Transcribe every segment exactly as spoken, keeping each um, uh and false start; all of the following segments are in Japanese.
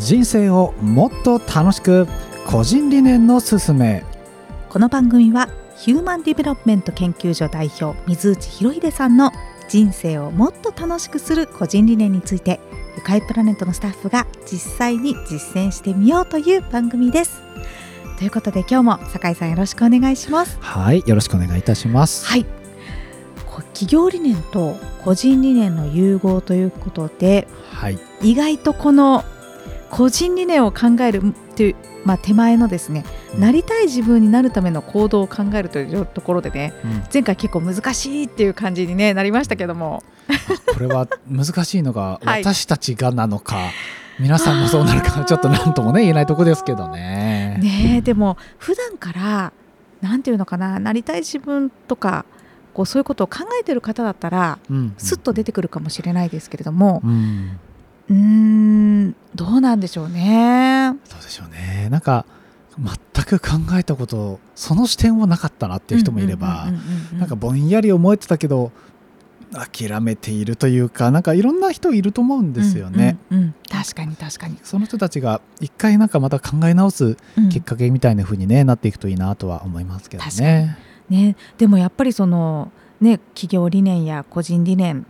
人生をもっと楽しく、個人理念のすすめ。この番組はヒューマンディベロップメント研究所代表水内博秀さんの人生をもっと楽しくする個人理念について、ゆかいプラネットのスタッフが実際に実践してみようという番組です。ということで今日も酒井さんよろしくお願いします。はい、よろしくお願いいたします。はい、企業理念と個人理念の融合ということで、はい、意外とこの個人理念を考えるという、まあ、手前のですね、うん、なりたい自分になるための行動を考えるというところでね、うん、前回結構難しいっていう感じに、ね、なりましたけども、これは難しいのが私たちがなのか、はい、皆さんもそうなるかちょっと何とも、ね、言えないとこですけど ね, ねでも普段からなんていうのかな、なりたい自分とかこうそういうことを考えている方だったら、うんうん、スッと出てくるかもしれないですけれども、うん、うーんどうなんでしょうね。どうでしょうね。なんか全く考えたこと、その視点はなかったなっていう人もいれば、なんかぼんやり思えてたけど諦めているというか、なんかいろんな人いると思うんですよね、うんうんうん、確かに確かに、その人たちが一回なんかまた考え直すきっかけみたいな風に、ね、うん、なっていくといいなとは思いますけどね。ね、でもやっぱりその、ね、企業理念や個人理念、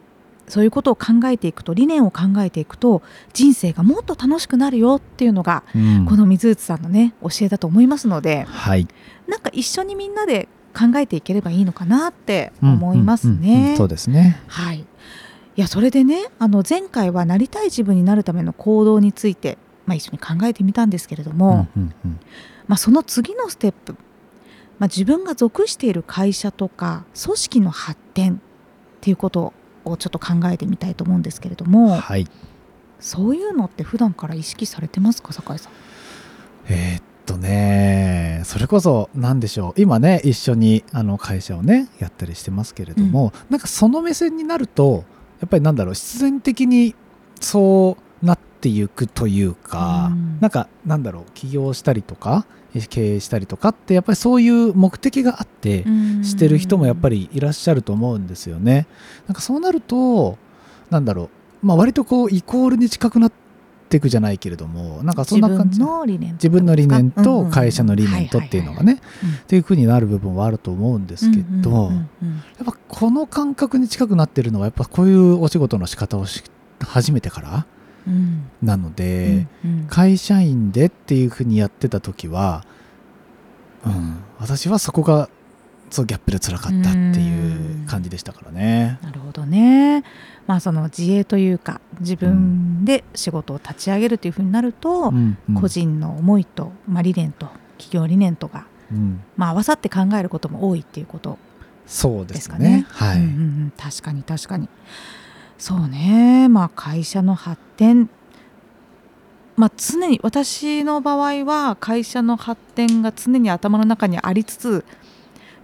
そういうことを考えていくと、理念を考えていくと人生がもっと楽しくなるよっていうのが、うん、この水内さんの、ね、教えだと思いますので、はい、なんか一緒にみんなで考えていければいいのかなって思いますね。そうですね、はい、いやそれでね、あの前回はなりたい自分になるための行動について、まあ、一緒に考えてみたんですけれども、うんうんうん、まあ、その次のステップ、まあ、自分が属している会社とか組織の発展っていうことをちょっと考えてみたいと思うんですけれども、はい、そういうのって普段から意識されてますか、酒井さん。えー、っとね、それこそ何でしょう、今ね一緒にあの会社をねやったりしてますけれども、うん、なんかその目線になるとやっぱりなんだろう、必然的にそうなっていくというか、うん、なんかなんだろう、起業したりとか経営したりとかってやっぱりそういう目的があってしてる人もやっぱりいらっしゃると思うんですよね。なんかそうなるとなんだろう、まあ、割とこうイコールに近くなっていくじゃないけれども、なんかそんな感じ、自分の理念、自分の理念と会社の理念とっていうのがねっていう風になる部分はあると思うんですけど、うんうんうんうん、やっぱこの感覚に近くなってるのはやっぱこういうお仕事の仕方をし始めてからなので、うんうん、会社員でっていう風にやってた時は、うん、私はそこがそうギャップで辛かったっていう感じでしたからね。なるほどね、まあ、その自営というか自分で仕事を立ち上げるという風になると、うんうん、個人の思いと、まあ、理念と企業理念とが、うん、まあ、合わさって考えることも多いっていうことですかね。そうですね、はい、うんうん、確かに確かにそうね、まあ、会社の発展、まあ、常に私の場合は会社の発展が常に頭の中にありつつ、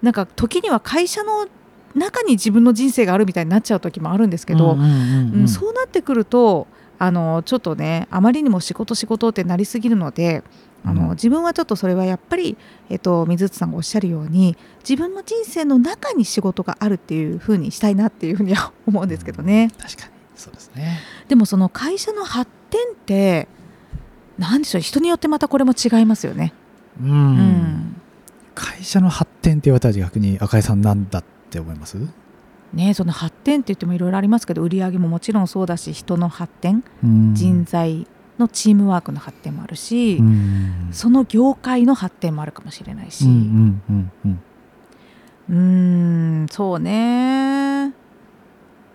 なんか時には会社の中に自分の人生があるみたいになっちゃう時もあるんですけど、うんうんうんうん、そうなってくるとあのちょっとね、あまりにも仕事仕事ってなりすぎるので、あの自分はちょっとそれはやっぱり、えっと、水内さんがおっしゃるように自分の人生の中に仕事があるっていう風にしたいなっていうふうには思うんですけどね、うん、確かにそうですね。でもその会社の発展って何でしょう、人によってまたこれも違いますよね。うん、うん、会社の発展って言われたら逆に赤井さんなんだって思いますね。その発展って言ってもいろいろありますけど、売り上げももちろんそうだし、人の発展、うん、人材のチームワークの発展もあるし、うん、その業界の発展もあるかもしれないし、うんうんうんうん、うーんそうね、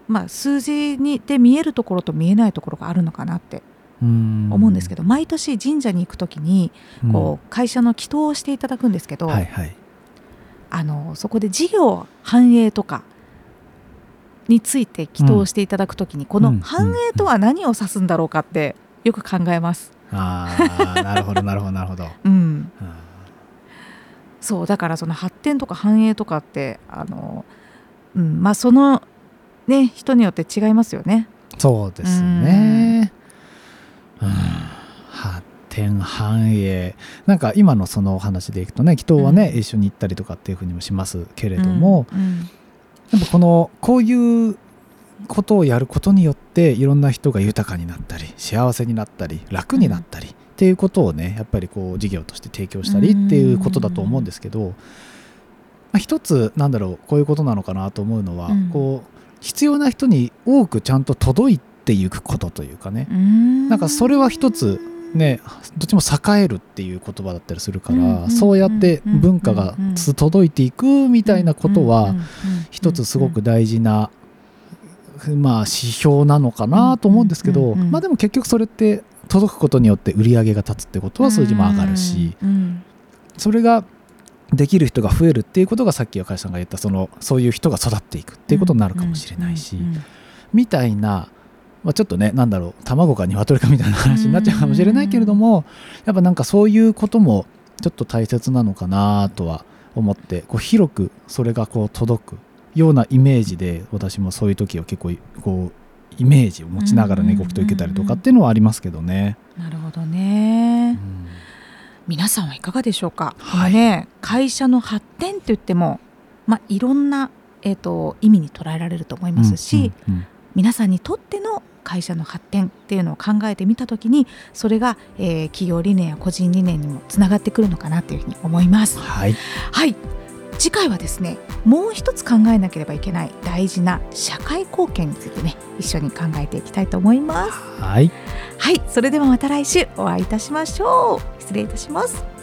まあ、数字にで見えるところと見えないところがあるのかなって思うんですけど、毎年神社に行くときにこう会社の祈祷をしていただくんですけど、うんはいはい、あのそこで事業繁栄とかについて祈祷していただくときに、うん、この繁栄とは何を指すんだろうかってよく考えます。ああ、なるほどなるほどなるほど。うん。そうだからその発展とか繁栄とかってあの、うん、まあそのね人によって違いますよね。そうですね。うん、発展繁栄、なんか今のそのお話でいくとね、祈祷はね、うん、一緒に行ったりとかっていうふうにもしますけれども、うんうん、やっぱこのこういうことをやることによっていろんな人が豊かになったり幸せになったり楽になったりっていうことをねやっぱりこう事業として提供したりっていうことだと思うんですけど、まあ、一つなんだろうこういうことなのかなと思うのは、うん、こう必要な人に多くちゃんと届いていくことというかね、うん、なんかそれは一つねどっちも栄えるっていう言葉だったりするから、うんうんうんうん、そうやって文化が届いていくみたいなことは一つすごく大事な、まあ、指標なのかなと思うんですけど、うんうんうん、まあでも結局それって届くことによって売り上げが立つってことは数字も上がるし、うんうん、それができる人が増えるっていうことがさっき赤井さんが言ったそのそういう人が育っていくっていうことになるかもしれないし、うんうんうん、みたいな、まあ、ちょっとねなんだろう卵か鶏かみたいな話になっちゃうかもしれないけれども、うんうんうん、やっぱなんかそういうこともちょっと大切なのかなとは思ってこう広くそれがこう届くようなイメージで私もそういう時は結構こうイメージを持ちながらねご祈祷受けたりとかっていうのはありますけどね。なるほどね、うん皆さんはいかがでしょうか、はいね、会社の発展といっても、まあ、いろんな、えーと、意味に捉えられると思いますし、うんうんうん、皆さんにとっての会社の発展っていうのを考えてみたときにそれが、えー、企業理念や個人理念にもつながってくるのかなというふうに思います、はいはい、次回はですねもう一つ考えなければいけない大事な社会貢献についてね一緒に考えていきたいと思います。はいはい、それではまた来週お会いいたしましょう。失礼いたします。